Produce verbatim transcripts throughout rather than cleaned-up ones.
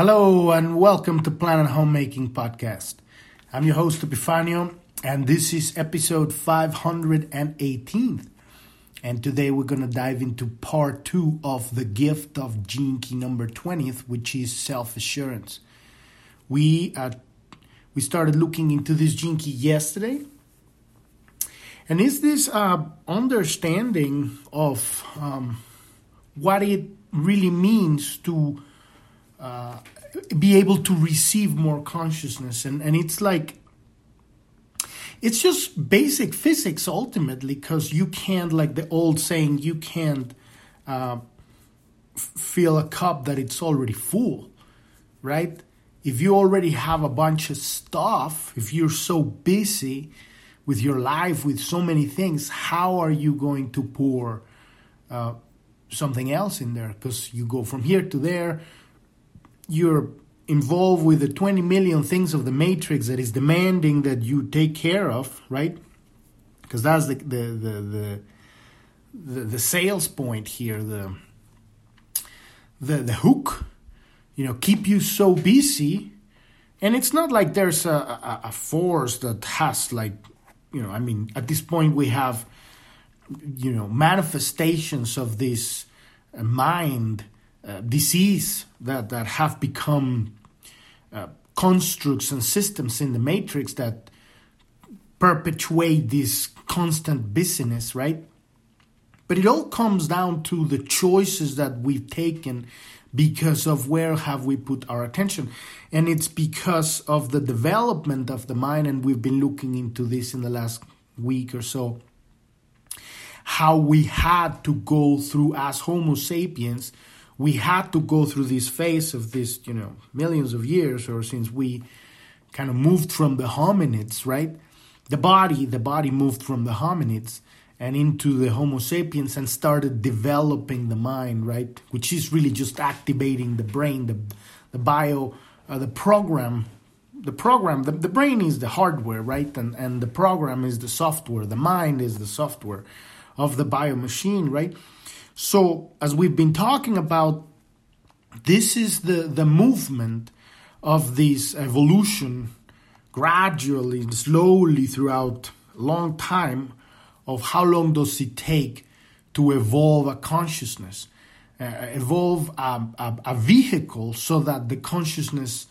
Hello and welcome to Planet Homemaking Podcast. I'm your host Epifanio and this is episode five hundred eighteenth. And today we're going to dive into part two of the gift of Gene Key number twentieth, which is self-assurance. We uh, we started looking into this Gene Key yesterday. And it's this uh, understanding of um, what it really means to Uh, be able to receive more consciousness. And, and it's like, it's just basic physics ultimately, because you can't, like the old saying, you can't uh, fill a cup that it's already full, right? If you already have a bunch of stuff, if you're so busy with your life, with so many things, how are you going to pour uh, something else in there? Because you go from here to there, you're involved with the twenty million things of the matrix that is demanding that you take care of, right? Because that's the the, the the the the sales point here, the the the hook, you know, keep you so busy. And it's not like there's a, a, a force that has, like, you know, I mean, at this point we have, you know, manifestations of this mind Uh, disease that, that have become uh, constructs and systems in the matrix that perpetuate this constant busyness, right? But it all comes down to the choices that we've taken because of where have we put our attention. And it's because of the development of the mind, and we've been looking into this in the last week or so, how we had to go through as Homo sapiens. We had to go through this phase of this, you know, millions of years, or since we kind of moved from the hominids, right? The body, the body moved from the hominids and into the Homo sapiens and started developing the mind, right? Which is really just activating the brain, the the bio, uh, the program, the program. The, the brain is the hardware, right? And and the program is the software. The mind is the software of the bio machine, right? So, as we've been talking about, this is the, the movement of this evolution gradually, slowly, throughout a long time, of how long does it take to evolve a consciousness, uh, evolve a, a, a vehicle so that the consciousness,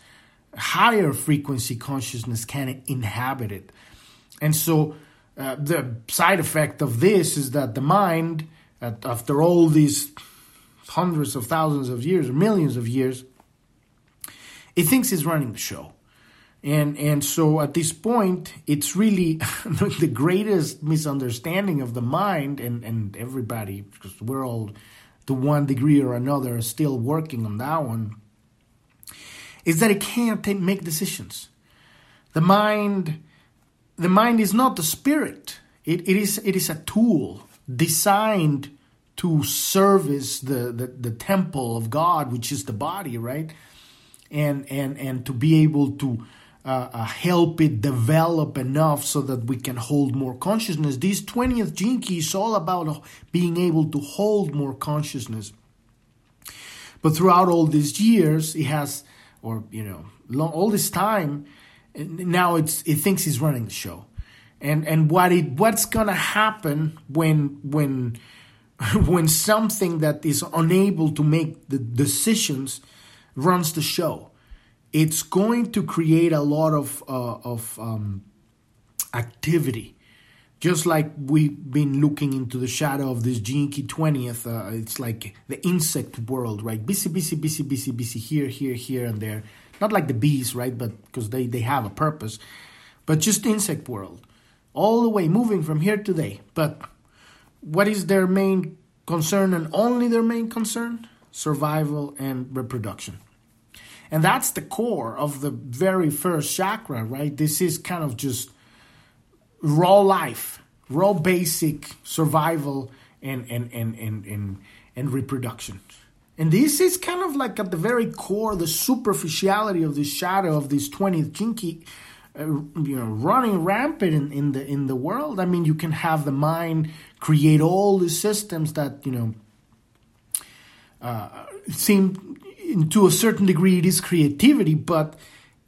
higher frequency consciousness, can inhabit it. And so, uh, the side effect of this is that the mind, after all these hundreds of thousands of years or millions of years, it thinks it's running the show. And and so at this point, it's really the greatest misunderstanding of the mind, and, and everybody, because we're all to one degree or another still working on that one, is that it can't take, make decisions. The mind, the mind is not the spirit. It it is it is a tool designed to service the, the, the temple of God, which is the body, right? And and and to be able to uh, uh, help it develop enough so that we can hold more consciousness. This twentieth Gene Key is all about being able to hold more consciousness. But throughout all these years, it has, or you know, long, all this time, now it's it thinks it's running the show. And and what it what's gonna happen when when when something that is unable to make the decisions runs the show? It's going to create a lot of uh, of um, activity, just like we've been looking into the shadow of this Gene Key twentieth. Uh, it's like the insect world, right? Busy, busy, busy, busy, busy. Here, here, here, and there. Not like the bees, right? But because they, they have a purpose, but just insect world. All the way, moving from here to there. But what is their main concern, and only their main concern? Survival and reproduction. And that's the core of the very first chakra, right? This is kind of just raw life, raw basic survival and and and and and, and reproduction. And this is kind of like at the very core, the superficiality of the shadow of this twentieth Gene Key, Uh, you know, running rampant in, in the in the world. I mean, you can have the mind create all the systems that, you know, uh, seem and to a certain degree it is creativity, but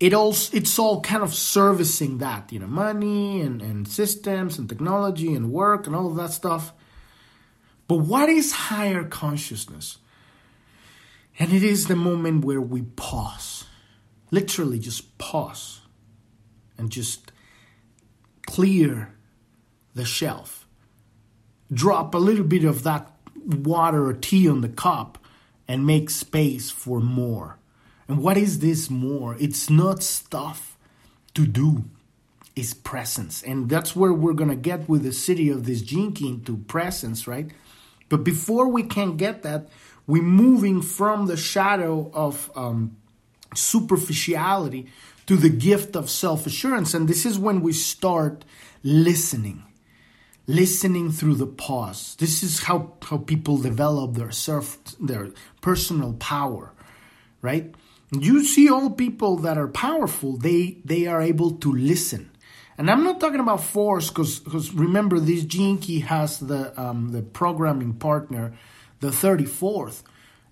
it also it's all kind of servicing that, you know, money and, and systems and technology and work and all of that stuff. But what is higher consciousness? And it is the moment where we pause, literally just pause and just clear the shelf. Drop a little bit of that water or tea on the cup and make space for more. And what is this more? It's not stuff to do. It's presence. And that's where we're going to get with the city of this Gene Key into presence, right? But before we can get that, we're moving from the shadow of um, superficiality to the gift of self-assurance. And this is when we start listening. Listening through the pause. This is how, how people develop their self, their personal power, right? You see all people that are powerful, they, they are able to listen. And I'm not talking about force, because because remember, this Gene Key has the um, the programming partner, the thirty-fourth,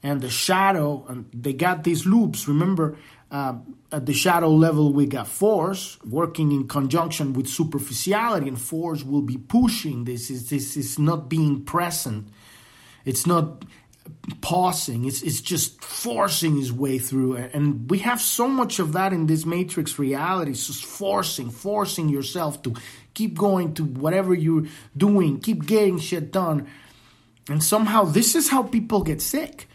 and the shadow, and they got these loops. Remember, uh, at the shadow level, we got force working in conjunction with superficiality, and force will be pushing. This is this is not being present. It's not pausing. It's it's just forcing his way through. And we have so much of that in this matrix reality. It's just forcing, forcing yourself to keep going to whatever you're doing, keep getting shit done. And somehow this is how people get sick.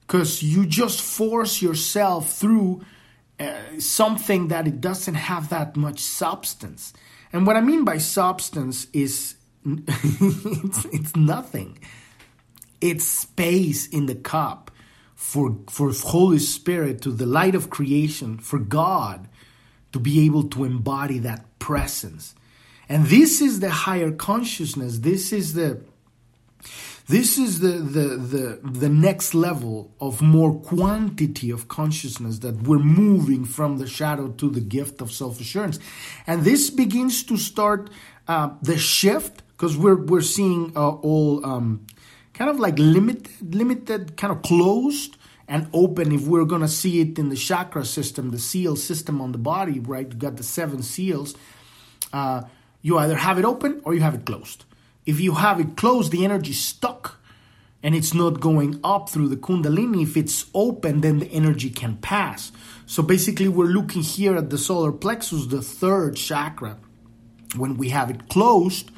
Because you just force yourself through uh, something that it doesn't have that much substance. And what I mean by substance is it's, it's nothing. It's space in the cup for for Holy Spirit, to the light of creation, for God to be able to embody that presence. And this is the higher consciousness. This is the this is the the the, the next level of more quantity of consciousness, that we're moving from the shadow to the gift of self-assurance. And this begins to start uh, the shift, because we're we're seeing uh, all um kind of like limited, limited, kind of closed and open. If we're going to see it in the chakra system, the seal system on the body, right? You got the seven seals. Uh, you either have it open or you have it closed. If you have it closed, the energy is stuck and it's not going up through the kundalini. If it's open, then the energy can pass. So basically, we're looking here at the solar plexus, the third chakra. When we have it closed,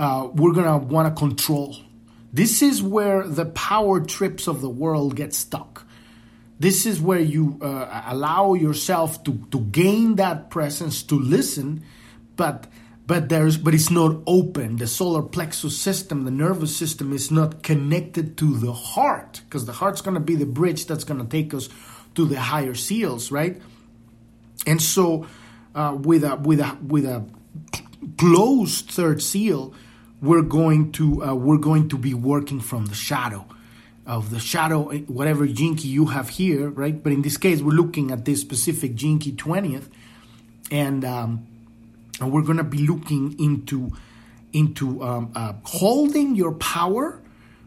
uh, we're going to want to control. This is where the power trips of the world get stuck. This is where you uh, allow yourself to, to gain that presence, to listen, but but there's but it's not open. The solar plexus system, the nervous system, is not connected to the heart, because the heart's going to be the bridge that's going to take us to the higher seals, right? And so, uh, with a with a with a closed third seal, We're going to uh, we're going to be working from the shadow of the shadow, whatever Gene Key you have here, right? But in this case, we're looking at this specific Gene Key twentieth, and um, and we're gonna be looking into into um, uh, holding your power,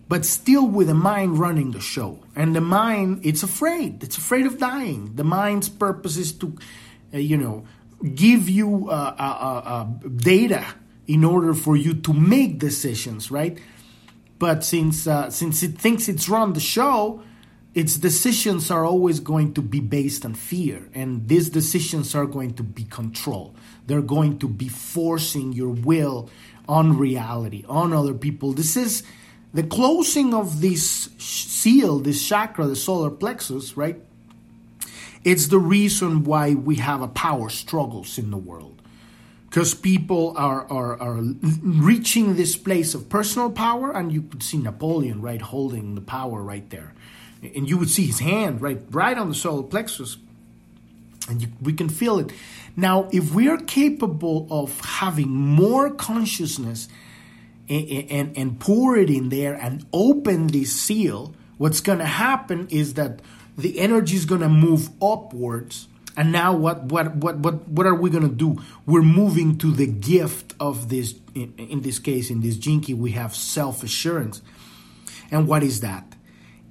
but still with the mind running the show. And the mind, it's afraid, it's afraid of dying. The mind's purpose is to, uh, you know, give you uh, uh, uh, data, in order for you to make decisions, right? But since uh, since it thinks it's run the show, its decisions are always going to be based on fear. And these decisions are going to be control. They're going to be forcing your will on reality, on other people. This is the closing of this seal, this chakra, the solar plexus, right? It's the reason why we have a power struggles in the world. Because people are, are are reaching this place of personal power, and you could see Napoleon, right, holding the power right there. And you would see his hand right right on the solar plexus, and you, we can feel it. Now, if we are capable of having more consciousness and, and, and pour it in there and open this seal, what's going to happen is that the energy is going to move upwards. And now what what, what, what, what are we going to do? We're moving to the gift of this, in, in this case, in this Gene Key, we have self-assurance. And what is that?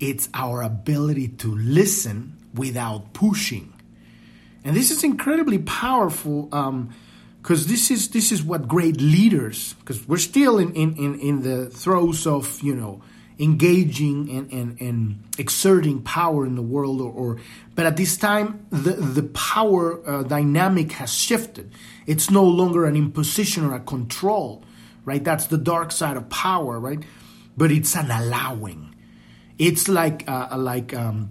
It's our ability to listen without pushing. And this is incredibly powerful um, because this is this is what great leaders, because we're still in, in, in, in the throes of, you know, engaging and, and, and exerting power in the world, or, or but at this time the the power uh, dynamic has shifted. It's no longer an imposition or a control, right? That's the dark side of power, right? But it's an allowing. It's like uh, like um,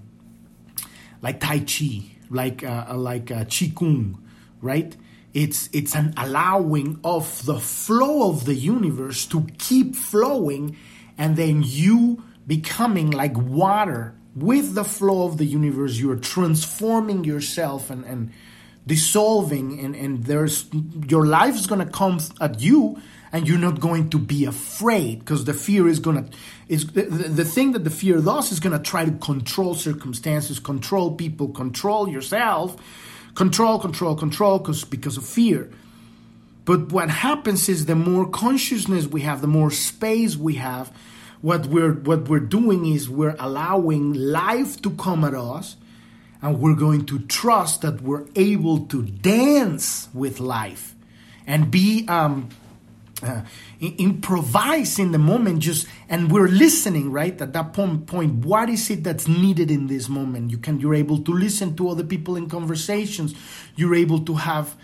like Tai Chi, like uh, like uh, Qigong, right? It's it's an allowing of the flow of the universe to keep flowing. And then you becoming like water with the flow of the universe, you're transforming yourself and, and dissolving, and, and there's your life's gonna come at you, and you're not going to be afraid, because the fear is gonna is the, the thing that the fear does is gonna try to control circumstances, control people, control yourself, control, control, control, because because of fear. But what happens is the more consciousness we have, the more space we have, what we're what we're doing is we're allowing life to come at us, and we're going to trust that we're able to dance with life and be um, uh, improvise in the moment, just, and we're listening, right? At that point, point, what is it that's needed in this moment? You can, you're able to listen to other people in conversations. You're able to have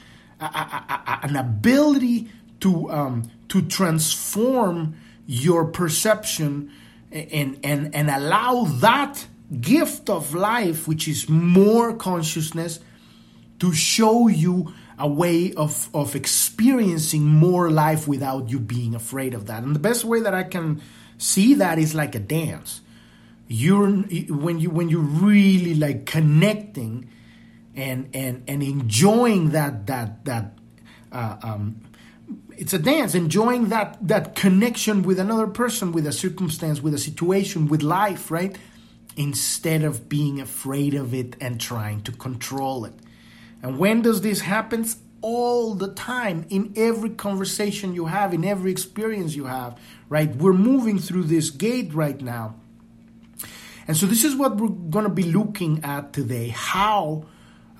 A, a, a, an ability to um, to transform your perception and, and and allow that gift of life, which is more consciousness, to show you a way of, of experiencing more life without you being afraid of that. And the best way that I can see that is like a dance. You're when you when you're really like connecting And, and and enjoying that that that uh, um, it's a dance, enjoying that that connection with another person, with a circumstance, with a situation, with life, right? Instead of being afraid of it and trying to control it. And when does this happen? All the time, in every conversation you have, in every experience you have, right? We're moving through this gate right now, and so this is what we're going to be looking at today. How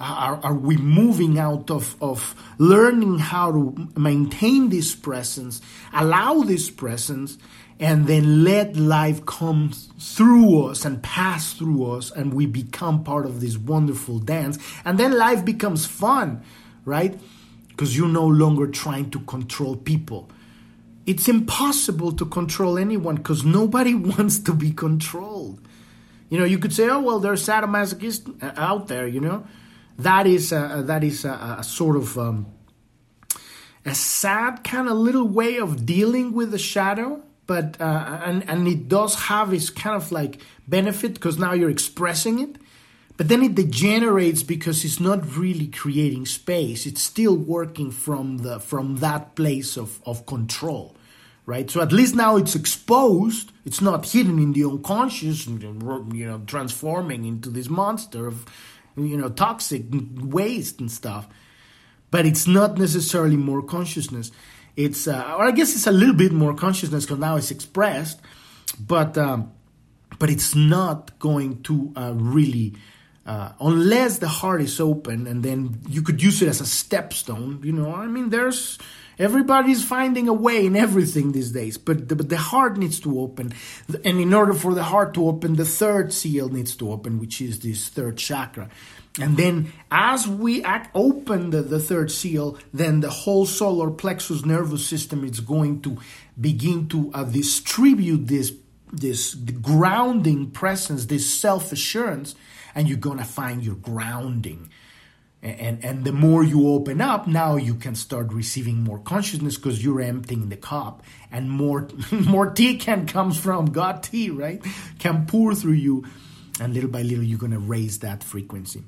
Are, are we moving out of, of learning how to maintain this presence, allow this presence, and then let life come through us and pass through us, and we become part of this wonderful dance. And then life becomes fun, right? Because you're no longer trying to control people. It's impossible to control anyone because nobody wants to be controlled. You know, you could say, oh, well, there's sadomasochists out there, you know. That is a, that is a, a sort of um, a sad kind of little way of dealing with the shadow, but uh, and and it does have its kind of like benefit because now you're expressing it, but then it degenerates because it's not really creating space. It's still working from the from that place of, of control, right? So at least now it's exposed. It's not hidden in the unconscious, you know, transforming into this monster of, you know, toxic waste and stuff, but it's not necessarily more consciousness. It's, uh, or I guess it's a little bit more consciousness because now it's expressed, but um, but it's not going to uh, really, uh, unless the heart is open, and then you could use it as a stepstone. You know, I mean, there's everybody's finding a way in everything these days, but the, but the heart needs to open, and in order for the heart to open, the third seal needs to open, which is this third chakra. And then as we act, open the, the third seal, then the whole solar plexus nervous system is going to begin to uh, distribute this this grounding presence, this self-assurance, and you're going to find your grounding. And and the more you open up, now you can start receiving more consciousness because you're emptying the cup, and more more tea can comes from God tea, right? Can pour through you, and little by little you're gonna raise that frequency.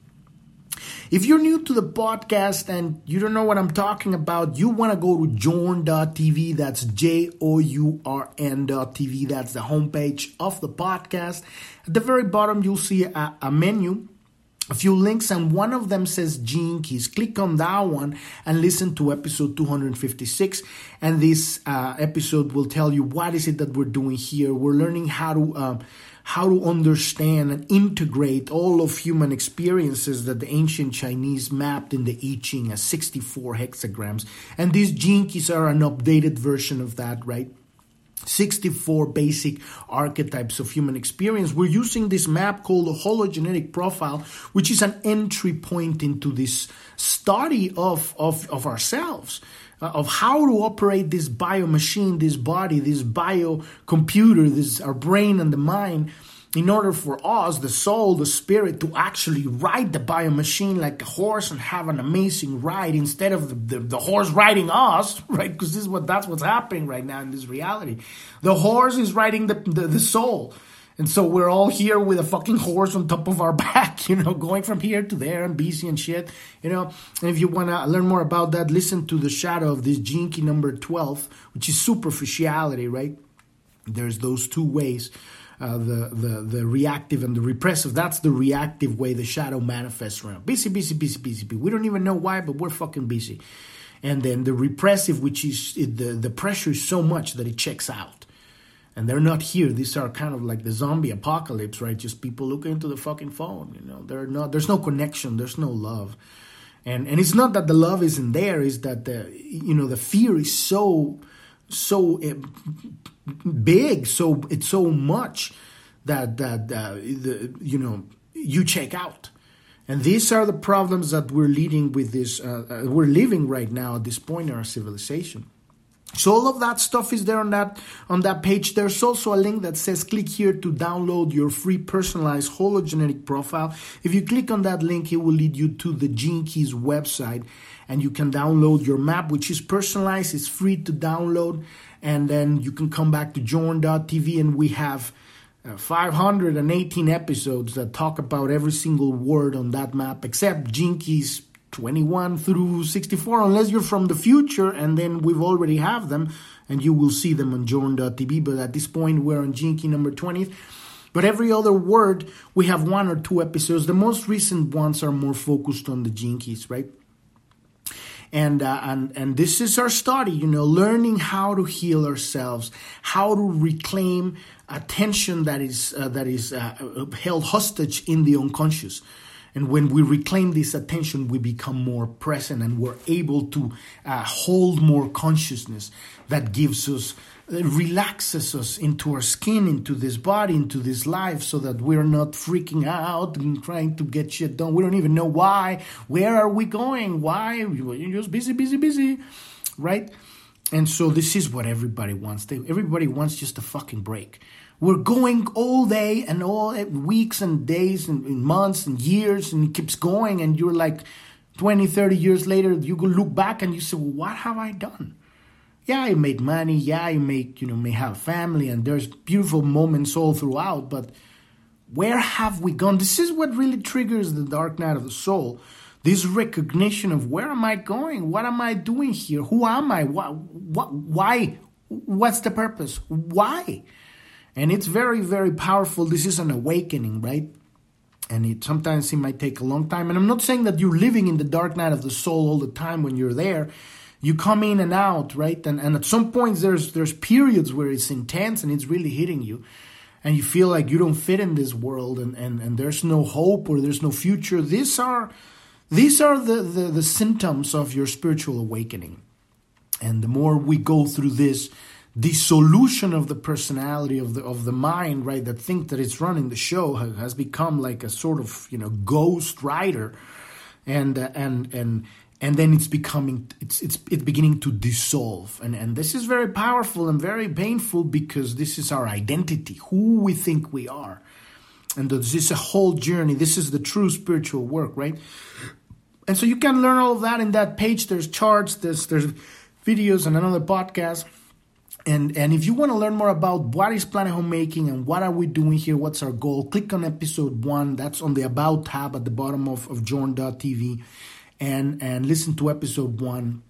If you're new to the podcast and you don't know what I'm talking about, you want to go to journ dot t v. That's J O U R N dot T V. That's the homepage of the podcast. At the very bottom, you'll see a, a menu. A few links, and one of them says Gene Keys. Click on that one and listen to episode two fifty-six, and this uh, episode will tell you what is it that we're doing here. We're learning how to uh, how to understand and integrate all of human experiences that the ancient Chinese mapped in the I Ching as sixty-four hexagrams. And these gene keys are an updated version of that, right? sixty-four basic archetypes of human experience. We're using this map called the Hologenetic Profile, which is an entry point into this study of, of, of ourselves, uh, of how to operate this bio machine, this body, this bio computer, this our brain and the mind, in order for us, the soul, the spirit, to actually ride the bio machine like a horse and have an amazing ride instead of the, the, the horse riding us, right? Because this is what that's what's happening right now in this reality. The horse is riding the, the, the soul. And so we're all here with a fucking horse on top of our back, you know, going from here to there and busy and shit, you know. And if you want to learn more about that, listen to The Shadow of this Gene Key number twelve, which is superficiality, right? There's those two ways. Uh, the, the the reactive and the repressive. That's the reactive way the shadow manifests around. Busy, busy, busy, busy, busy. We don't even know why, but we're fucking busy. And then the repressive, which is it, the, the pressure is so much that it checks out. And they're not here. These are kind of like the zombie apocalypse, right? Just people looking into the fucking phone. You know, they're not. There's no connection. There's no love. And and it's not that the love isn't there. It's that the you know the fear is so so. Uh, big, so it's so much that that uh, the, you know you check out, and these are the problems that we're leading with this. Uh, uh, we're living right now at this point in our civilization. So all of that stuff is there on that on that page. There's also a link that says click here to download your free personalized hologenetic profile. If you click on that link, it will lead you to the Gene Keys website, and you can download your map, which is personalized. It's free to download. And then you can come back to journ dot t v, and we have uh, five hundred eighteen episodes that talk about every single word on that map, except Gene Keys twenty-one through sixty-four, unless you're from the future, and then we've already have them, and you will see them on journ dot t v. But at this point, we're on Gene Key number twentieth. But every other word, we have one or two episodes. The most recent ones are more focused on the Gene Keys, right? And, uh, and and this is our study, you know, learning how to heal ourselves, how to reclaim attention that is uh, that is uh, held hostage in the unconscious. And when we reclaim this attention, we become more present, and we're able to uh, hold more consciousness that gives us, uh, relaxes us into our skin, into this body, into this life, so that we're not freaking out and trying to get shit done. We don't even know why. Where are we going? Why? You're just busy, busy, busy, right? And so this is what everybody wants. They, everybody wants just a fucking break. We're going all day and all weeks and days and, and months and years, and it keeps going. And you're like twenty, thirty years later, you go look back and you say, well, what have I done? Yeah, I made money. Yeah, I make, you know, may have family, and there's beautiful moments all throughout. But where have we gone? This is what really triggers the dark night of the soul. This recognition of where am I going? What am I doing here? Who am I? What, what, why? What's the purpose? Why? And it's very, very powerful. This is an awakening, right? And it sometimes it might take a long time. And I'm not saying that you're living in the dark night of the soul all the time when you're there. You come in and out, right? And and at some points there's there's periods where it's intense and it's really hitting you. And you feel like you don't fit in this world, and, and, and there's no hope or there's no future. These are these are the, the, the symptoms of your spiritual awakening. And the more we go through this dissolution of the personality of the of the mind, right, that think that it's running the show, has become like a sort of, you know, ghost rider, and uh, and and and then it's becoming it's it's it's beginning to dissolve, and and this is very powerful and very painful, because this is our identity, who we think we are, and this is a whole journey. This is the true spiritual work, right? And so you can learn all of that in that page. There's charts, there's there's videos, and another podcast. And and if you want to learn more about what is Planet Homemaking and what are we doing here, what's our goal, click on episode one. That's on the About tab at the bottom of, of journ dot t v, and, and listen to episode one.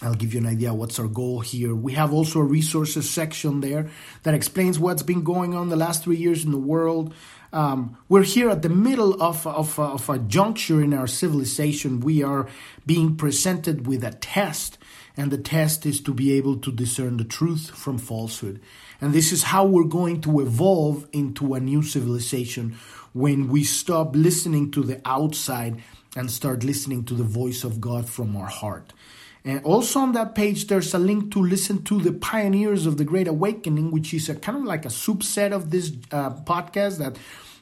I'll give you an idea what's our goal here. We have also a resources section there that explains what's been going on the last three years in the world. Um, we're here at the middle of, of, of a juncture in our civilization. We are being presented with a test, and the test is to be able to discern the truth from falsehood. And this is how we're going to evolve into a new civilization when we stop listening to the outside and start listening to the voice of God from our heart. And also on that page, there's a link to listen to the Pioneers of the Great Awakening, which is a kind of like a subset of this uh, podcast that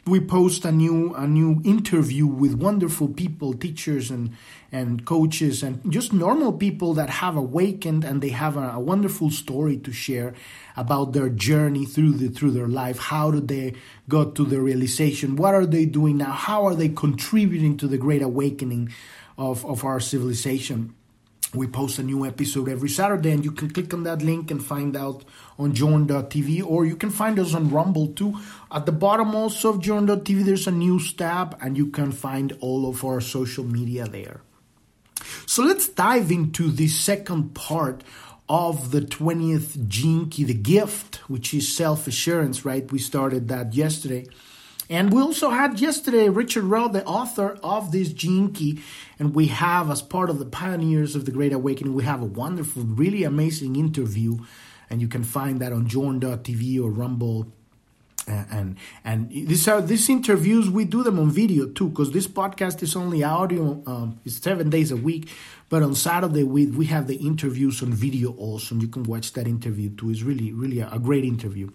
we post a new a new interview with wonderful people, teachers and, and coaches and just normal people that have awakened, and they have a, a wonderful story to share about their journey through the through their life. How did they got to the realization? What are they doing now? How are they contributing to the Great Awakening of, of our civilization? We post a new episode every Saturday, and you can click on that link and find out on journ dot t v, or you can find us on Rumble too. At the bottom also of journ dot t v, there's a news tab, and you can find all of our social media there. So let's dive into the second part of the twentieth Gene Key, the gift, which is self-assurance, right? We started that yesterday. And we also had yesterday Richard Rohr, the author of this Gene Key, and we have, as part of the Pioneers of the Great Awakening, we have a wonderful, really amazing interview, and you can find that on journ dot t v or Rumble. And and these are these interviews, we do them on video too, because this podcast is only audio. Um, it's seven days a week, but on Saturday we we have the interviews on video also, and you can watch that interview too. It's really really a, a great interview.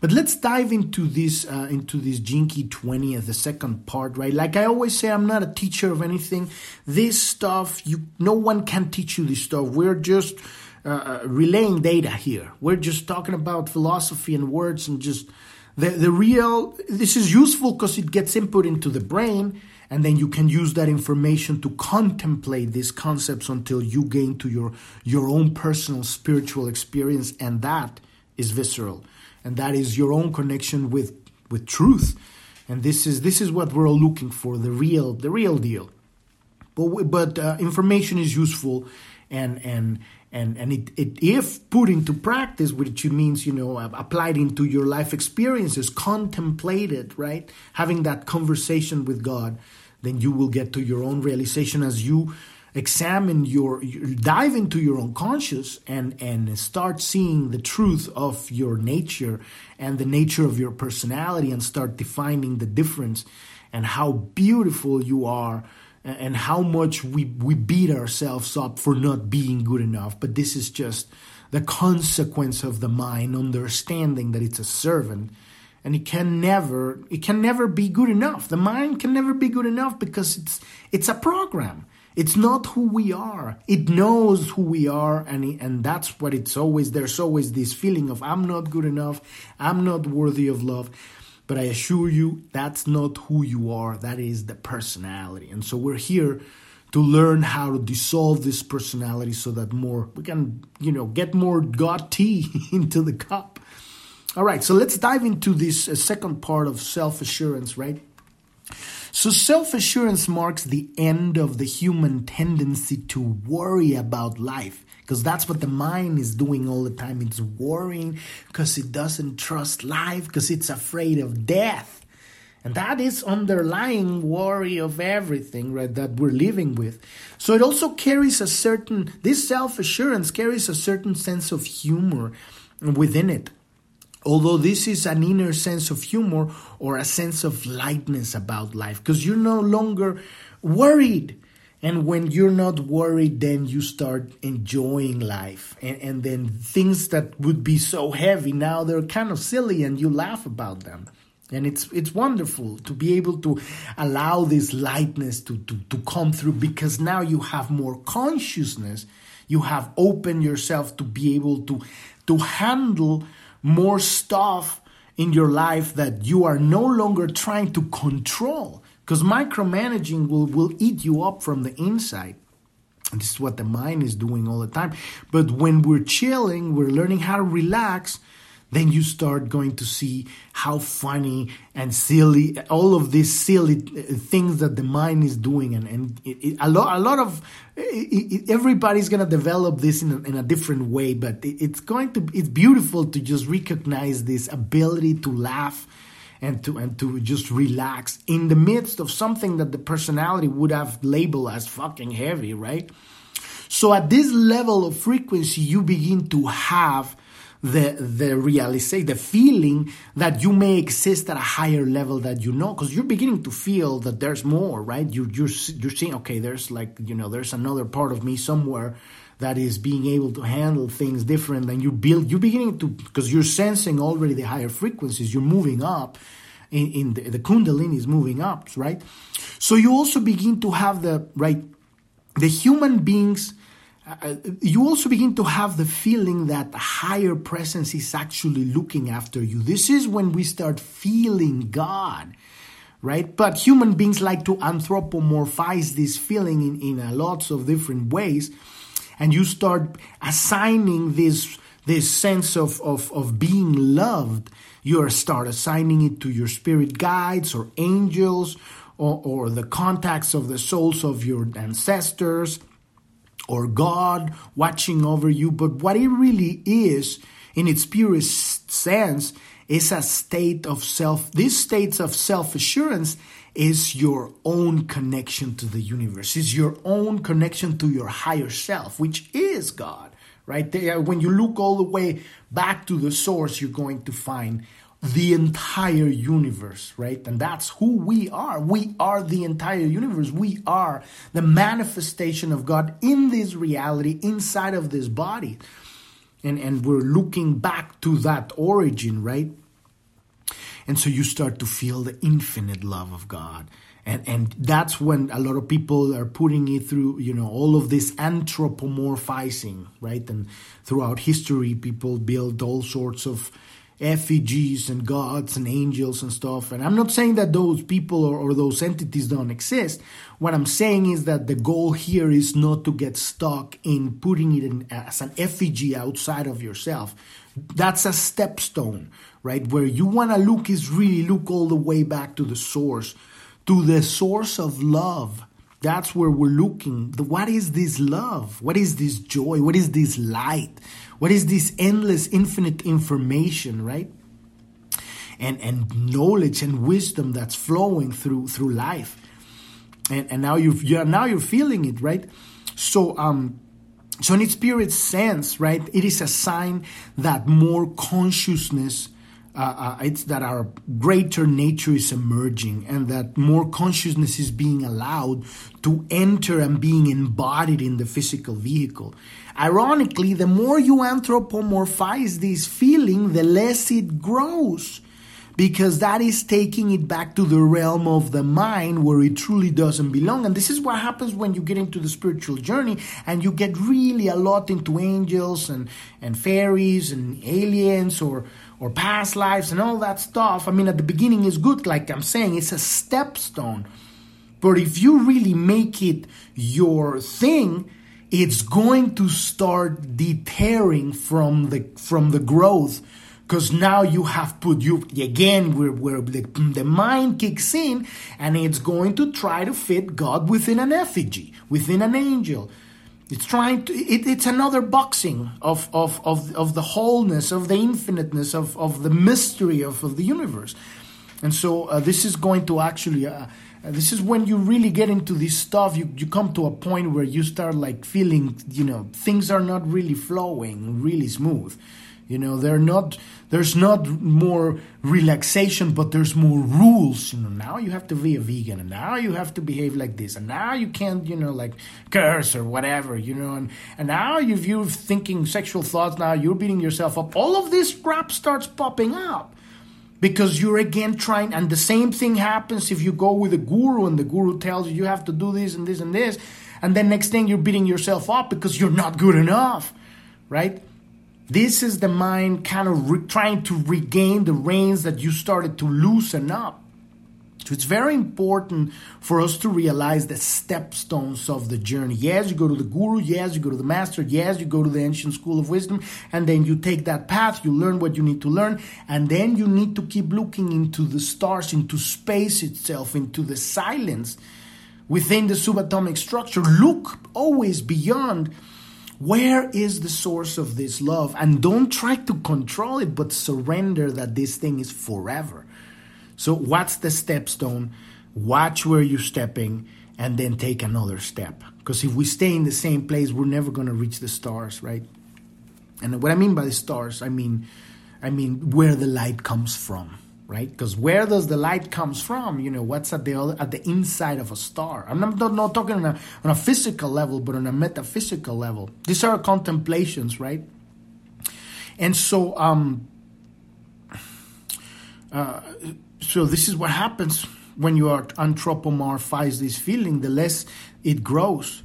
But let's dive into this uh, into this Gene Key twenty as the second part, right? Like I always say, I'm not a teacher of anything. This stuff, you no one can teach you this stuff. We're just uh, relaying data here. We're just talking about philosophy and words and just the the real. This is useful because it gets input into the brain, and then you can use that information to contemplate these concepts until you gain to your your own personal spiritual experience, and that is visceral. And that is your own connection with, with truth, and this is this is what we're all looking for, the real the real deal. But we, but uh, information is useful, and and and and it, it if put into practice, which means you know applied into your life experiences, contemplated, right, having that conversation with God, then you will get to your own realization as you examine your, dive into your own conscious and, and start seeing the truth of your nature and the nature of your personality, and start defining the difference and how beautiful you are and how much we, we beat ourselves up for not being good enough. But this is just the consequence of the mind understanding that it's a servant, and it can never, it can never be good enough. The mind can never be good enough because it's, it's a program. It's not who we are. It knows who we are, and and that's what it's always, there's always this feeling of I'm not good enough, I'm not worthy of love. But I assure you, that's not who you are. That is the personality. And so we're here to learn how to dissolve this personality so that more we can, you know, get more God tea into the cup. All right, so let's dive into this uh, second part of self-assurance, right? So self-assurance marks the end of the human tendency to worry about life, because that's what the mind is doing all the time. It's worrying because it doesn't trust life, because it's afraid of death. And that is underlying worry of everything, right, that we're living with. So it also carries a certain, this self-assurance carries a certain sense of humor within it. Although this is an inner sense of humor or a sense of lightness about life, because you're no longer worried. And when you're not worried, then you start enjoying life. And, and then things that would be so heavy, now they're kind of silly and you laugh about them. And it's it's wonderful to be able to allow this lightness to, to, to come through, because now you have more consciousness. You have opened yourself to be able to, to handle more stuff in your life that you are no longer trying to control, because micromanaging will, will eat you up from the inside. And this is what the mind is doing all the time. But when we're chilling, we're learning how to relax, then you start going to see how funny and silly, all of these silly things that the mind is doing. And, and it, it, a, lot, a lot of, it, it, everybody's going to develop this in a, in a different way, but it, it's going to, it's beautiful to just recognize this ability to laugh and to and to just relax in the midst of something that the personality would have labeled as fucking heavy, right? So at this level of frequency, you begin to have the the realization, the feeling that you may exist at a higher level that you know, because you're beginning to feel that there's more, right? You you're you're seeing, okay, there's like, you know, there's another part of me somewhere that is being able to handle things different than you build. You're beginning to, because you're sensing already the higher frequencies. You're moving up in, in the, the kundalini is moving up, right? So you also begin to have the right the human beings. Uh, you also begin to have the feeling that the higher presence is actually looking after you. This is when we start feeling God, right? But human beings like to anthropomorphize this feeling in, in a lots of different ways. And you start assigning this this sense of, of, of being loved. You start assigning it to your spirit guides or angels or, or the contacts of the souls of your ancestors, or God watching over you. But what it really is, in its purest sense, is a state of self. These states of self-assurance is your own connection to the universe, is your own connection to your higher self, which is God, right? When you look all the way back to the source, you're going to find the entire universe, right? And that's who we are. We are the entire universe. We are the manifestation of God in this reality, inside of this body. And, and we're looking back to that origin, right? And so you start to feel the infinite love of God. And and that's when a lot of people are putting it through, you know, all of this anthropomorphizing, right? And throughout history, people build all sorts of effigies and gods and angels and stuff. And I'm not saying that those people or, or those entities don't exist. What I'm saying is that the goal here is not to get stuck in putting it in as an effigy outside of yourself. That's a stepstone, right? Where you want to look is really look all the way back to the source, to the source of love. That's where we're looking. What is this love? What is this joy? What is this light? What is this endless, infinite information, right? And and knowledge and wisdom that's flowing through through life. And and now you've, you're now you're feeling it, right? So um, so in its spirit's sense, right? It is a sign that more consciousness. Uh, uh, it's that our greater nature is emerging and that more consciousness is being allowed to enter and being embodied in the physical vehicle. Ironically, the more you anthropomorphize this feeling, the less it grows, because that is taking it back to the realm of the mind where it truly doesn't belong. And this is what happens when you get into the spiritual journey and you get really a lot into angels and, and fairies and aliens or or past lives and all that stuff. I mean, at the beginning is good, like I'm saying, it's a stepstone. But if you really make it your thing, it's going to start deterring from the from the growth. Because now you have put you again where, where the, the mind kicks in and it's going to try to fit God within an effigy, within an angel. It's trying to. It, it's another boxing of of of of the wholeness, of the infiniteness, of of the mystery of, of the universe, and so uh, this is going to actually. Uh, this is when you really get into this stuff. You you come to a point where you start like feeling, you know, things are not really flowing really smooth. You know, they're not. There's not more relaxation, but there's more rules. You know, now you have to be a vegan, and now you have to behave like this, and now you can't, you know, like curse or whatever. You know, and and now if you're thinking sexual thoughts, now you're beating yourself up. All of this crap starts popping up because you're again trying. And the same thing happens if you go with a guru, and the guru tells you you have to do this and this and this, and then next thing you're beating yourself up because you're not good enough, right? This is the mind kind of re- trying to regain the reins that you started to loosen up. So it's very important for us to realize the stepstones of the journey. Yes, you go to the guru. Yes, you go to the master. Yes, you go to the ancient school of wisdom. And then you take that path. You learn what you need to learn. And then you need to keep looking into the stars, into space itself, into the silence within the subatomic structure. Look always beyond. Where is the source of this love? And don't try to control it, but surrender that this thing is forever. So what's the step stone? Watch where you're stepping and then take another step. Because if we stay in the same place, we're never going to reach the stars, right? And what I mean by the stars, I mean, I mean where the light comes from, right? Because where does the light comes from? You know, what's at the other, at the inside of a star? I'm not, not, not talking on a, on a physical level, but on a metaphysical level. These are contemplations, right? And so, um, uh, so this is what happens when you are anthropomorphize this feeling. The less it grows,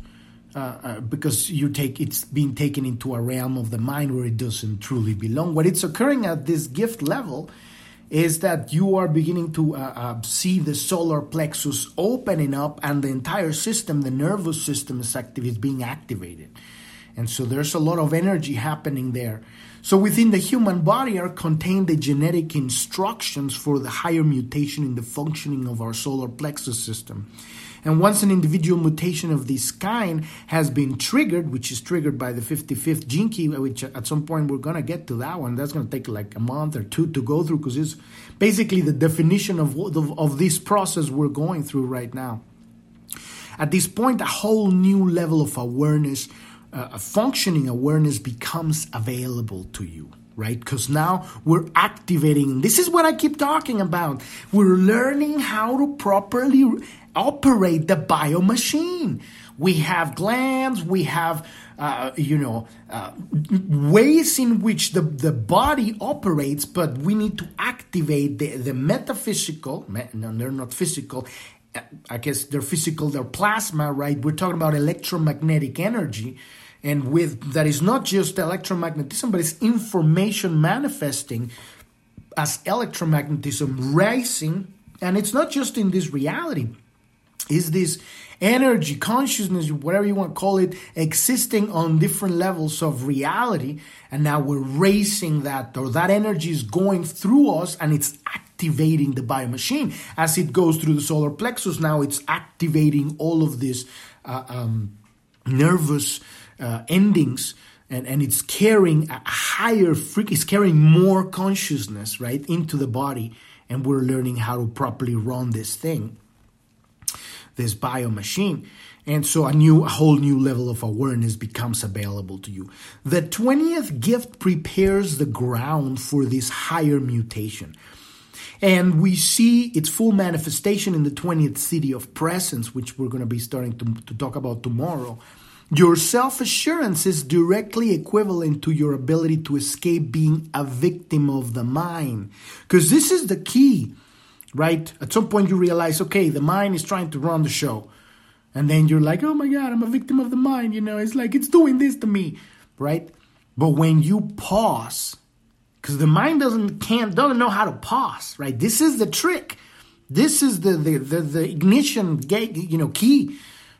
uh, uh, because you take it's being taken into a realm of the mind where it doesn't truly belong. What it's occurring at this gift level is that you are beginning to uh, uh, see the solar plexus opening up, and the entire system, the nervous system, is active, is being activated. And so there's a lot of energy happening there. So within the human body are contained the genetic instructions for the higher mutation in the functioning of our solar plexus system. And once an individual mutation of this kind has been triggered, which is triggered by the fifty-fifth Gene Key, which at some point we're going to get to that one. That's going to take like a month or two to go through, because it's basically the definition of, of, of this process we're going through right now. At this point, a whole new level of awareness, Uh, a functioning awareness, becomes available to you, right? Because now we're activating. This is what I keep talking about. We're learning how to properly operate the bio machine. We have glands. We have, uh, you know, uh, ways in which the, the body operates, but we need to activate the, the metaphysical. No, they're not physical. I guess they're physical, they're plasma, right? We're talking about electromagnetic energy, and with that is not just electromagnetism, but it's information manifesting as electromagnetism rising. And it's not just in this reality. Is this energy, consciousness, whatever you want to call it, existing on different levels of reality, and now we're raising that, or that energy is going through us, and it's activating the bio machine as it goes through the solar plexus. Now it's activating all of these uh, um, nervous uh, endings, and, and it's carrying a higher frequency, it's carrying more consciousness, right, into the body, and we're learning how to properly run this thing, this bio machine. And so a new, a whole new level of awareness becomes available to you. The twentieth gift prepares the ground for this higher mutation. And we see its full manifestation in the twentieth city of presence, which we're going to be starting to, to talk about tomorrow. Your self-assurance is directly equivalent to your ability to escape being a victim of the mind. Because this is the key, right? At some point you realize, okay, the mind is trying to run the show. And then you're like, oh my God, I'm a victim of the mind. You know, it's like, it's doing this to me, right? But when you pause, because the mind doesn't can't doesn't know how to pause, right? This is the trick. This is the the the, the ignition gate, you know, key,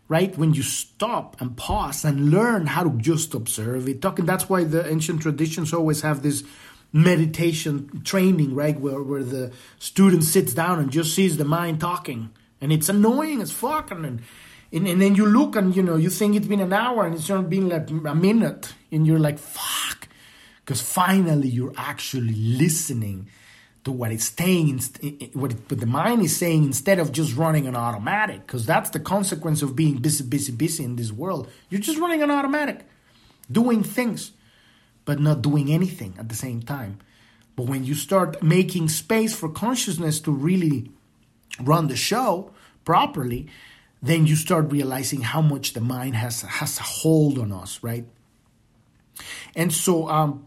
right? When you stop and pause and learn how to just observe it, talking. That's why the ancient traditions always have this meditation training, right, where where the student sits down and just sees the mind talking, and it's annoying as fuck, and and, and, and then you look and you know you think it's been an hour and it's not been like a minute, and you're like, fuck. Because finally, you're actually listening to what it's saying, what, it, what the mind is saying, instead of just running on automatic. Because that's the consequence of being busy, busy, busy in this world. You're just running on automatic, doing things, but not doing anything at the same time. But when you start making space for consciousness to really run the show properly, then you start realizing how much the mind has has a hold on us, right? And so, um,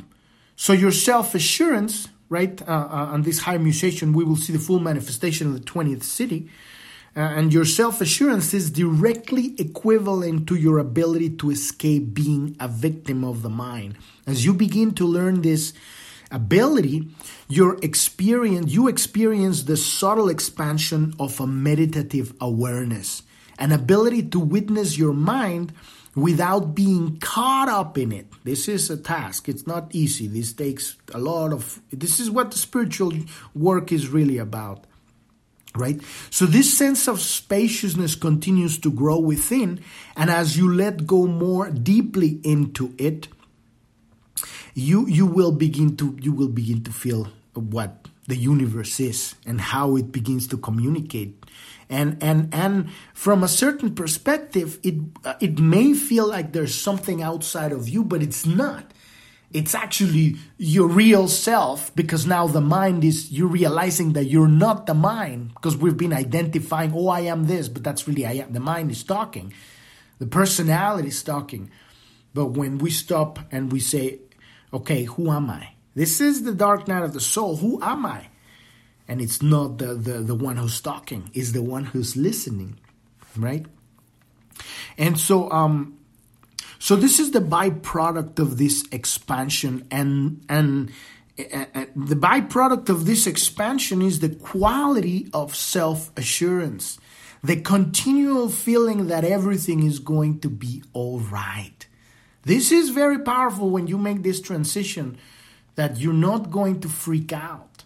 So your self-assurance, right, uh, uh, on this higher mutation, we will see the full manifestation of the twentieth city. Uh, and your self-assurance is directly equivalent to your ability to escape being a victim of the mind. As you begin to learn this ability, your experience, you experience the subtle expansion of a meditative awareness, an ability to witness your mind without being caught up in it. This is a task. It's not easy. This takes a lot of... This is what the spiritual work is really about, right? So this sense of spaciousness continues to grow within, and as you let go more deeply into it, you you will begin to you will begin to feel what the universe is and how it begins to communicate. And and and from a certain perspective, it it may feel like there's something outside of you, but it's not. It's actually your real self, because now the mind is, you're realizing that you're not the mind, because we've been identifying, oh, I am this, but that's really I am. The mind is talking. The personality is talking. But when we stop and we say, okay, who am I? This is the dark night of the soul. Who am I? And it's not the, the, the one who's talking. It's the one who's listening, right? And so... um. So this is the byproduct of this expansion, and and uh, the byproduct of this expansion is the quality of self-assurance, the continual feeling that everything is going to be all right. This is very powerful when you make this transition, that you're not going to freak out.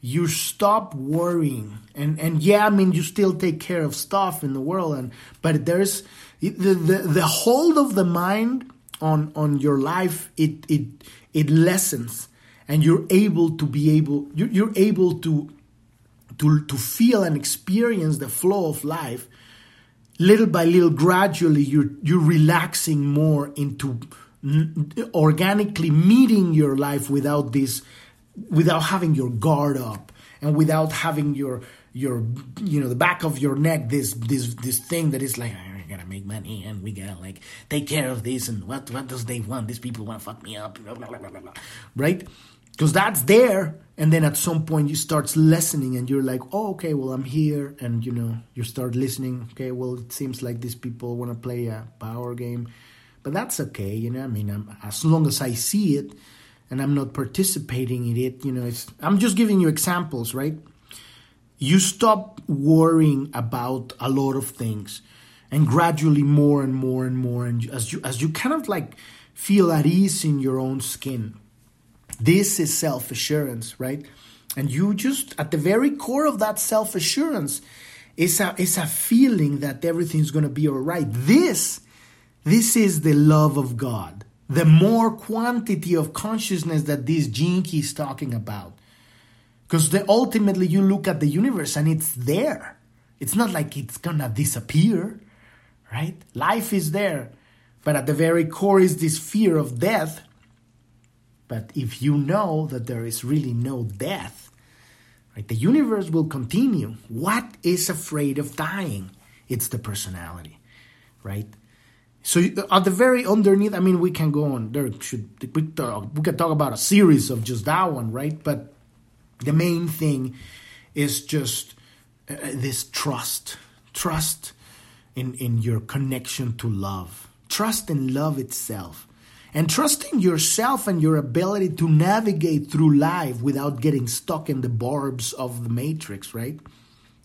You stop worrying, and and yeah, I mean, you still take care of stuff in the world, and but there's... The, the the hold of the mind on on your life, it it it lessens, and you're able to be able you're, you're able to to to feel and experience the flow of life little by little. Gradually, you're you're relaxing more into organically meeting your life without this, without having your guard up, and without having your your you know the back of your neck this this this thing that is like, gotta make money, and we gotta like take care of this, and what what does they want? These people want to fuck me up, blah, blah, blah, blah, blah. Right? Because that's there, and then at some point you start lessening, and you're like, oh, okay, well, I'm here, and you know, you start listening. Okay, well, it seems like these people want to play a power game, but that's okay, you know. I mean, I'm, as long as I see it, and I'm not participating in it, you know. It's, I'm just giving you examples, right? You stop worrying about a lot of things. And gradually more and more and more, and as you as you kind of like feel at ease in your own skin. This is self-assurance, right? And you just, at the very core of that self-assurance, is a is a feeling that everything's going to be all right. This, this is the love of God. The more quantity of consciousness that this Gene Key is talking about. Because ultimately you look at the universe and it's there. It's not like it's going to disappear. Right? Life is there, but at the very core is this fear of death. But if you know that there is really no death, right, the universe will continue. What is afraid of dying? It's the personality, right? So at the very underneath, I mean, we can go on. There should we talk, we can talk about a series of just that one, right? But the main thing is just uh, this trust, trust. In, in your connection to love. Trust in love itself. And trusting yourself and your ability to navigate through life without getting stuck in the barbs of the matrix, right?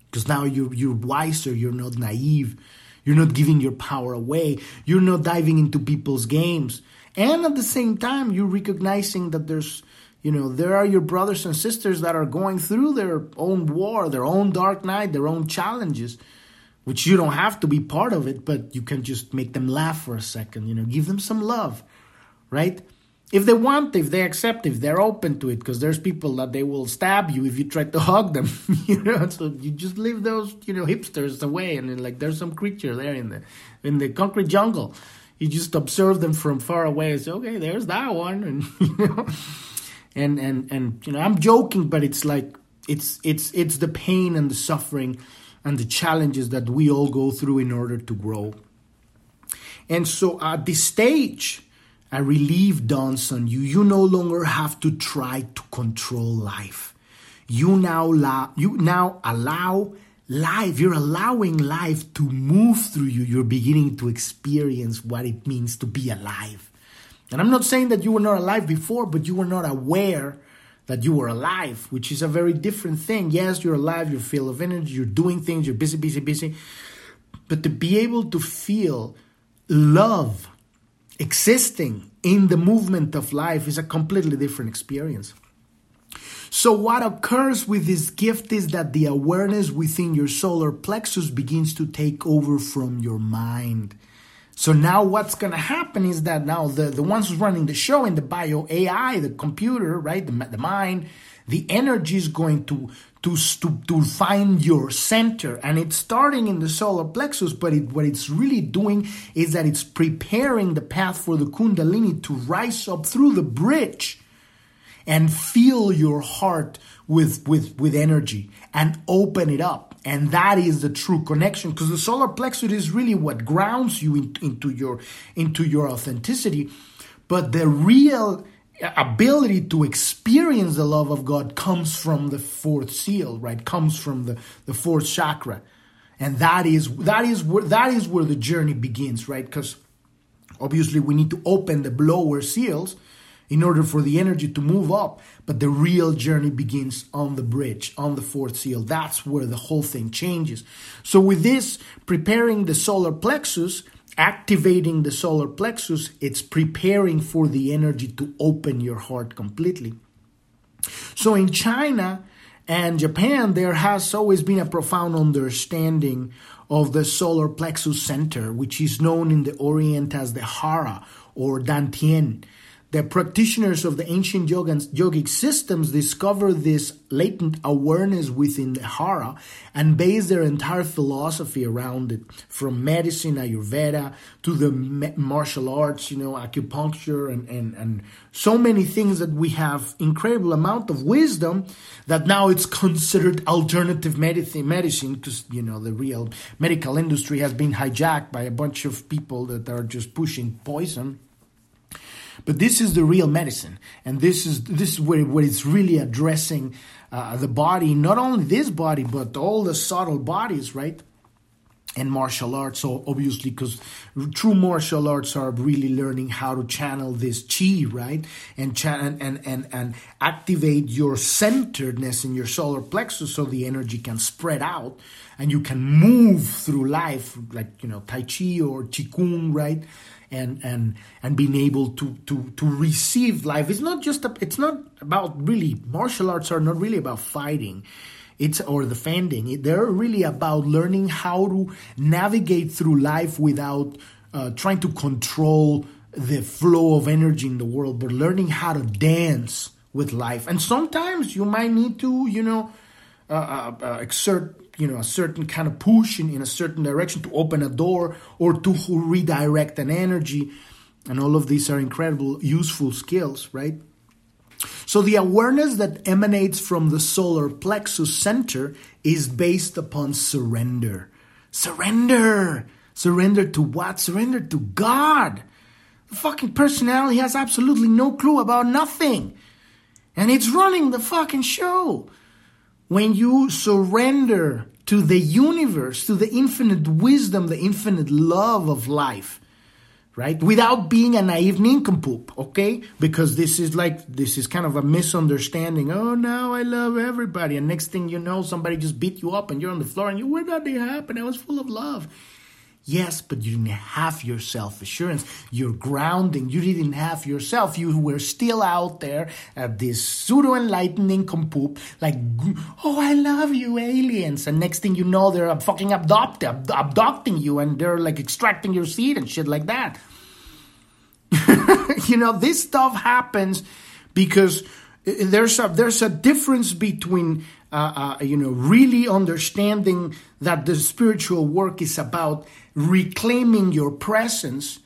Because now you're, you're wiser, you're not naive, you're not giving your power away, you're not diving into people's games. And at the same time, you're recognizing that there's, you know, there are your brothers and sisters that are going through their own war, their own dark night, their own challenges, which you don't have to be part of it, but you can just make them laugh for a second, you know, give them some love, right? If they want, if they accept, if they're open to it, because there's people that they will stab you if you try to hug them, you know, so you just leave those, you know, hipsters away, and then, like, there's some creature there in the in the concrete jungle. You just observe them from far away and say, okay, there's that one, and, you know, and, and, and, you know, I'm joking, but it's like, it's, it's, it's the pain and the suffering and the challenges that we all go through in order to grow. And so at this stage, a relief dawns on you. You no longer have to try to control life. You now, allow, you now allow life, you're allowing life to move through you. You're beginning to experience what it means to be alive. And I'm not saying that you were not alive before, but you were not aware that you were alive, which is a very different thing. Yes, you're alive, you're full of energy, you're doing things, you're busy, busy, busy. But to be able to feel love existing in the movement of life is a completely different experience. So what occurs with this gift is that the awareness within your solar plexus begins to take over from your mind. So now what's going to happen is that now the, the ones who's running the show in the bio A I, the computer, right, the, the mind, The energy is going to, to, to, to find your center, and it's starting in the solar plexus, but it, what it's really doing is that it's preparing the path for the kundalini to rise up through the bridge and fill your heart with, with, with energy and open it up. And that is the true connection, because the solar plexus is really what grounds you in, into your into your authenticity. But the real ability to experience the love of God comes from the fourth seal, right? Comes from the, the fourth chakra, and that is that is where that is where the journey begins, right? Because obviously we need to open the lower seals in order for the energy to move up. But the real journey begins on the bridge, on the fourth seal. That's where the whole thing changes. So with this, preparing the solar plexus, activating the solar plexus, it's preparing for the energy to open your heart completely. So in China and Japan, there has always been a profound understanding of the solar plexus center, which is known in the Orient as the Hara or Dantien. The practitioners of the ancient yogic systems discover this latent awareness within the Hara and base their entire philosophy around it, from medicine, Ayurveda, to the martial arts, you know, acupuncture, and, and, and so many things that we have incredible amount of wisdom that now it's considered alternative medicine, because, you know, the real medical industry has been hijacked by a bunch of people that are just pushing poison. But this is the real medicine, and this is this is where, where it's really addressing uh, the body, not only this body, but all the subtle bodies, right? And martial arts, so obviously, because true martial arts are really learning how to channel this chi, right? And, ch- and, and, and activate your centeredness in your solar plexus so the energy can spread out and you can move through life like, you know, Tai Chi or Qigong, right? And and and being able to, to, to receive life. It's not just a, it's not about really martial arts are not really about fighting, it's or defending. They're really about learning how to navigate through life without uh, trying to control the flow of energy in the world, but learning how to dance with life. And sometimes you might need to, you know, uh, uh, uh, exert. you know, a certain kind of push in, in a certain direction to open a door or to redirect an energy. And all of these are incredible, useful skills, right? So the awareness that emanates from the solar plexus center is based upon surrender. Surrender! Surrender to what? Surrender to God! The fucking personality has absolutely no clue about nothing. And it's running the fucking show. When you surrender to the universe, to the infinite wisdom, the infinite love of life, right? Without being a naive nincompoop, okay? Because this is like, this is kind of a misunderstanding. Oh, now I love everybody. And next thing you know, somebody just beat you up and you're on the floor and you, where did that happen? I was full of love. Yes, but you didn't have your self-assurance, your grounding. You didn't have yourself. You were still out there at this pseudo-enlightening compoop, like, oh, I love you, aliens. And next thing you know, they're fucking abduct- abdu- abducting you, and they're, like, extracting your seed and shit like that. You know, this stuff happens because there's a, there's a difference between, uh, uh, you know, really understanding that the spiritual work is about reclaiming your presence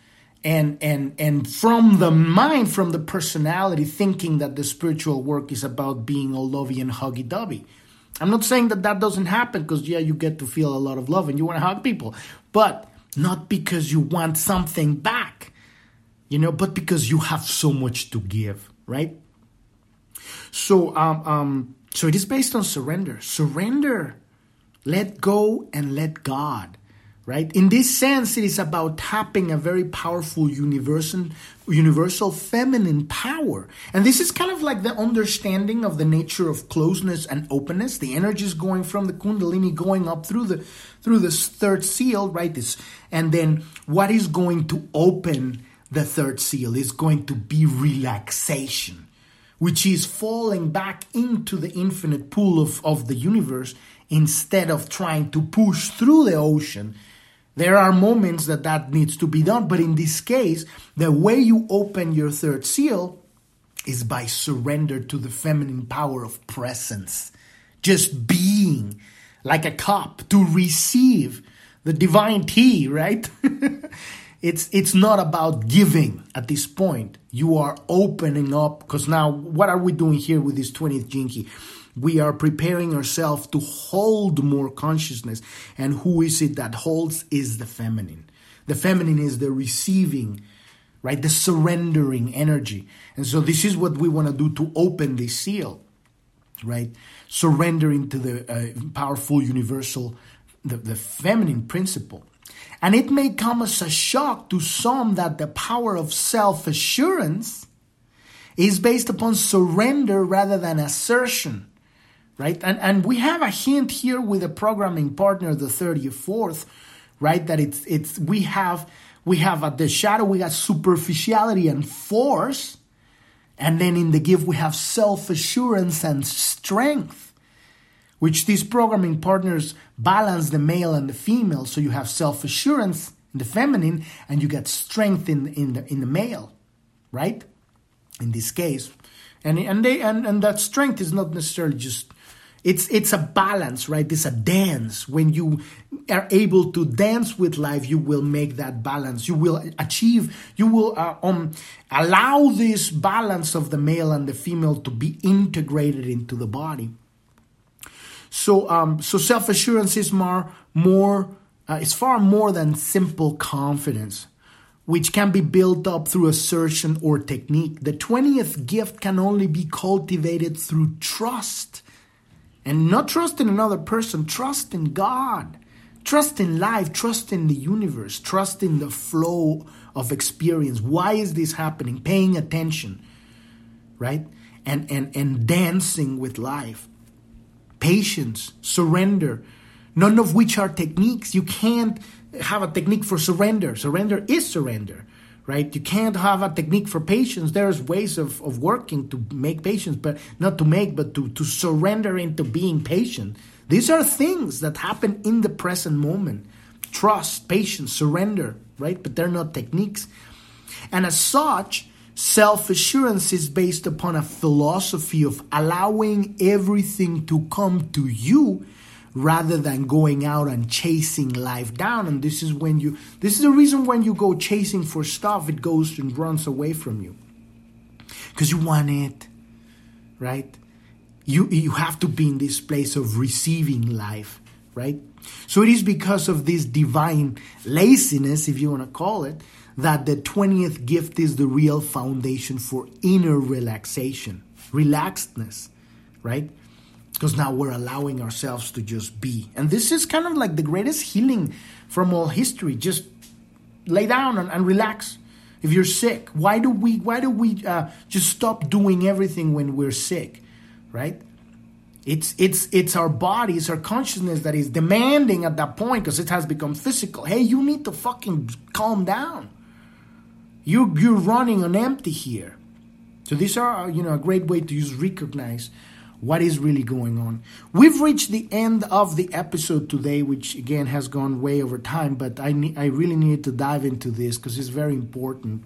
and and and from the mind, from the personality, thinking that the spiritual work is about being all lovey and huggy-dovey. I'm not saying that that doesn't happen, because, yeah, you get to feel a lot of love and you want to hug people, but not because you want something back, you know, but because you have so much to give, right? So, um, um, so it is based on surrender. Surrender, let go, and let God, right? In this sense, it is about tapping a very powerful universal, universal feminine power. And this is kind of like the understanding of the nature of closeness and openness. The energy is going from the kundalini, going up through the through the third seal, right? This, and then what is going to open the third seal is going to be relaxation, which is falling back into the infinite pool of, of the universe instead of trying to push through the ocean. There are moments that that needs to be done, but in this case, the way you open your third seal is by surrender to the feminine power of presence. Just being like a cup to receive the divine tea, right? It's it's not about giving at this point. You are opening up, because now what are we doing here with this twentieth Gene Key? We are preparing ourselves to hold more consciousness. And who is it that holds? Is the feminine. The feminine is the receiving, right? The surrendering energy. And so this is what we want to do to open this seal, right? Surrendering to the uh, powerful universal, the, the feminine principle. And it may come as a shock to some that the power of self-assurance is based upon surrender rather than assertion, right? And and we have a hint here with a programming partner, the thirty-fourth, right? That it's it's we have we have at the shadow we got superficiality and force, and then in the give we have self-assurance and strength, which these programming partners balance the male and the female. So you have self-assurance in the feminine and you get strength in, in, the, in the male, right? In this case. And and they and, and that strength is not necessarily just, it's it's a balance, right? It's a dance. When you are able to dance with life, you will make that balance. You will achieve, you will uh, um allow this balance of the male and the female to be integrated into the body. So, um, so self-assurance is more, more, uh, is far more than simple confidence, which can be built up through assertion or technique. The twentieth gift can only be cultivated through trust, and not trust in another person, trust in God, trust in life, trust in the universe, trust in the flow of experience. Why is this happening? Paying attention, right? And and and dancing with life. Patience, surrender, none of which are techniques. You can't have a technique for surrender. Surrender is surrender, right? You can't have a technique for patience. There's ways of, of working to make patience, but not to make, but to, to surrender into being patient. These are things that happen in the present moment. Trust, patience, surrender, right? But they're not techniques. And as such, self-assurance is based upon a philosophy of allowing everything to come to you rather than going out and chasing life down. And this is when you, this is the reason when you go chasing for stuff, it goes and runs away from you. Because you want it, right? You, you have to be in this place of receiving life, right? So it is because of this divine laziness, if you want to call it, that the twentieth gift is the real foundation for inner relaxation, relaxedness, right? Because now we're allowing ourselves to just be. And this is kind of like the greatest healing from all history. Just lay down and, and relax. If you're sick, why do we why do we uh, just stop doing everything when we're sick, right? It's it's it's our body, it's our consciousness that is demanding at that point because it has become physical. Hey, you need to fucking calm down. You, you're running on empty here. So these are, you know, a great way to use recognize what is really going on. We've reached the end of the episode today, which again has gone way over time, but I, ne- I really needed to dive into this because it's very important.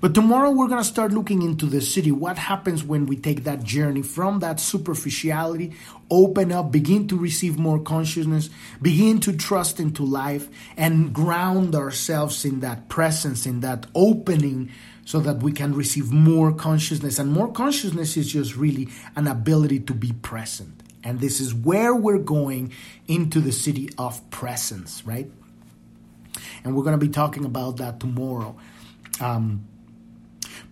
But tomorrow we're going to start looking into the city. What happens when we take that journey from that superficiality, open up, begin to receive more consciousness, begin to trust into life, and ground ourselves in that presence, in that opening, so that we can receive more consciousness. And more consciousness is just really an ability to be present. And this is where we're going into the city of presence, right? And we're going to be talking about that tomorrow. Um,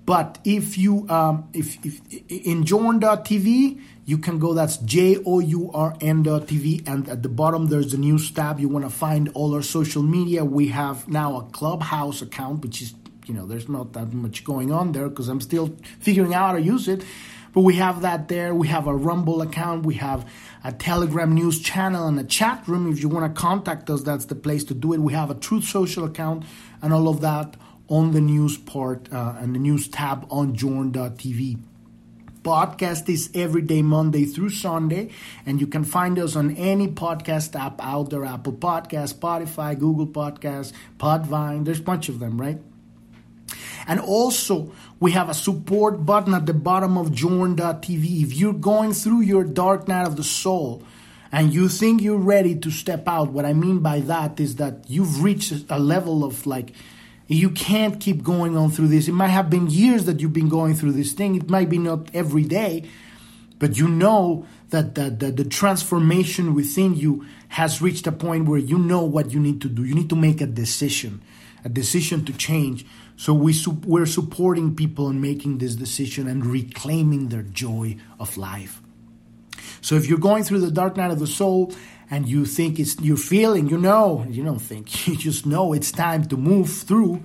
But if you, um, if, if in journ dot t v, you can go, that's J O U R N dot T V. And at the bottom, there's the news tab. You want to find all our social media. We have now a Clubhouse account, which is, you know, there's not that much going on there because I'm still figuring out how to use it. But we have that there. We have a Rumble account. We have a Telegram news channel and a chat room. If you want to contact us, that's the place to do it. We have a Truth Social account and all of that on the news part uh, and the news tab on journ dot t v. Podcast is every day, Monday through Sunday, and you can find us on any podcast app out there, Apple Podcasts, Spotify, Google Podcasts, Podvine. There's a bunch of them, right? And also, we have a support button at the bottom of journ dot t v. If you're going through your dark night of the soul and you think you're ready to step out, what I mean by that is that you've reached a level of like, you can't keep going on through this. It might have been years that you've been going through this thing. It might be not every day, but you know that, that, that the transformation within you has reached a point where you know what you need to do. You need to make a decision, a decision to change. So we su- we're supporting people in making this decision and reclaiming their joy of life. So if you're going through the dark night of the soul and you think it's, you're feeling, you know, you don't think, you just know it's time to move through,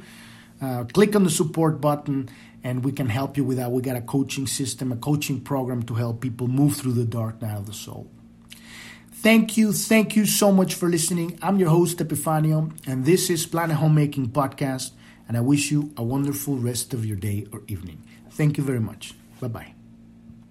uh, click on the support button and we can help you with that. We got a coaching system, a coaching program to help people move through the dark night of the soul. Thank you. Thank you so much for listening. I'm your host, Epifanio, and this is Planet Homemaking Podcast. And I wish you a wonderful rest of your day or evening. Thank you very much. Bye-bye.